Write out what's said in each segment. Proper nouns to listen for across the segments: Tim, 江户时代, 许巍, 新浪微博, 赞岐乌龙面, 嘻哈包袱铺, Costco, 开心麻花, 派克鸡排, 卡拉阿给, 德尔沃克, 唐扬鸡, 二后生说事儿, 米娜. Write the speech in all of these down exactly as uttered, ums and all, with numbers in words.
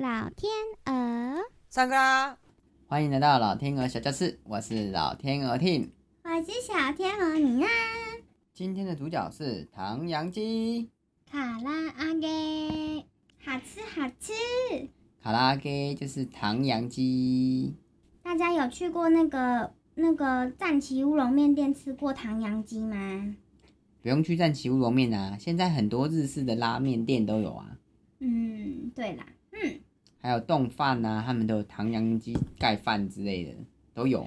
老天鹅上课啦！欢迎来到老天鹅小教室，我是老天鹅 Tim， 我是小天鹅米娜。今天的主角是唐扬鸡。卡拉阿给，好吃好吃。卡拉阿给就是唐扬鸡。大家有去过那个那个赞岐乌龙面店吃过唐扬鸡吗？不用去赞岐乌龙面啊，现在很多日式的拉面店都有啊。嗯，对啦，嗯。还有冻饭啊，他们都有唐扬鸡盖饭之类的都有，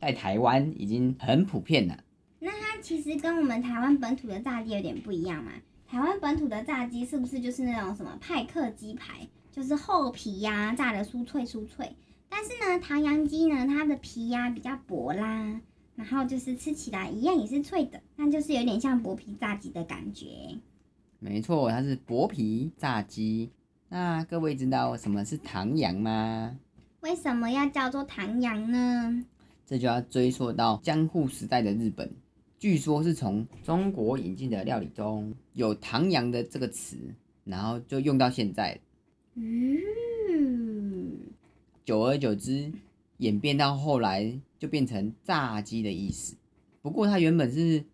在台湾已经很普遍了。那它其实跟我们台湾本土的炸鸡有点不一样嘛。台湾本土的炸鸡是不是就是那种什么派克鸡排，就是厚皮呀、啊，炸的酥脆酥脆。但是呢，唐扬鸡呢，它的皮呀、啊、比较薄啦，然后就是吃起来一样也是脆的，那就是有点像薄皮炸鸡的感觉。没错，它是薄皮炸鸡。那各位知道什么是唐扬吗？为什么要叫做唐扬呢？这就要追溯到江户时代的日本，据说是从中国引进的料理中有唐扬的这个词，然后就用到现在。嗯，久而久之演变到后来就变成炸鸡的意思。不过它原本是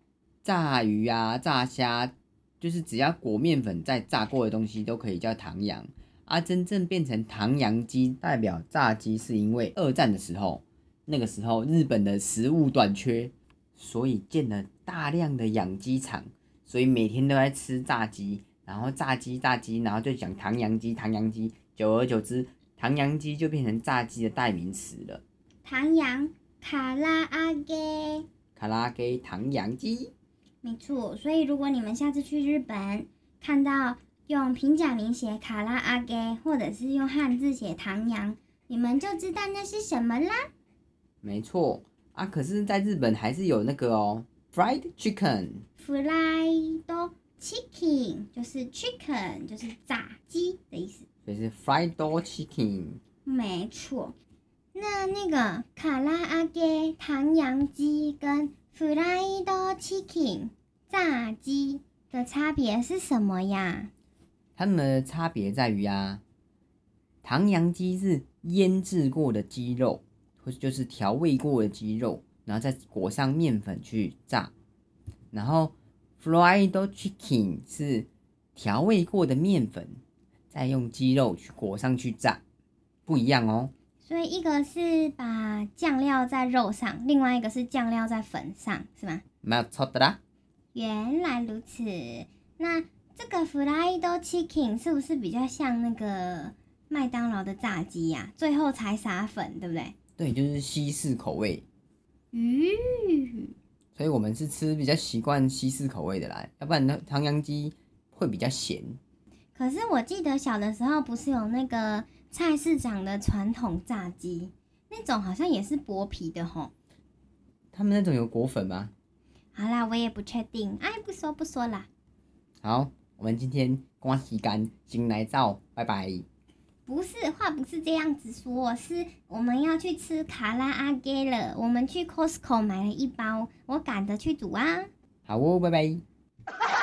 炸鱼啊、炸虾，就是只要裹面粉再炸过的东西都可以叫唐扬，啊，真正变成唐扬鸡代表炸鸡，是因为二战的时候，那个时候日本的食物短缺，所以建了大量的养鸡场，所以每天都在吃炸鸡，然后炸鸡炸鸡，然后就讲唐扬鸡唐扬鸡，久而久之，唐扬鸡就变成炸鸡的代名词了。唐扬卡拉阿给，卡拉阿给唐扬鸡。没错，所以如果你们下次去日本看到用平假名写卡拉阿给，或者是用汉字写唐扬，你们就知道那是什么啦。没错啊，可是在日本还是有那个哦 ，fried chicken，fried chicken 就是 chicken 就是炸鸡的意思，所以是 fried chicken。没错，那那个卡拉阿给唐扬鸡跟Fried Chicken 炸鸡的差别是什么呀？它们的差别在于啊，唐扬鸡是腌制过的鸡肉，或就是调味过的鸡肉，然后再裹上面粉去炸。然后 Fried Chicken 是调味过的面粉，再用鸡肉去裹上去炸，不一样哦。所以一个是把酱料在肉上，另外一个是酱料在粉上，是吗？没有错的啦。原来如此。那这个 fried chicken 是不是比较像那个麦当劳的炸鸡呀、啊？最后才撒粉，对不对？对，就是西式口味。嗯。所以我们是吃比较习惯西式口味的啦，要不然唐扬鸡会比较咸。可是我记得小的时候不是有那个菜市场的传统炸鸡，那种好像也是薄皮的吼。他们那种有裹粉吗？好啦，我也不确定，哎，不说不说啦。好，我们今天赶时间，先来照，拜拜。不是，话不是这样子说，是我们要去吃卡拉阿给了，我们去 Costco 买了一包，我赶着去煮啊。好哦，拜拜。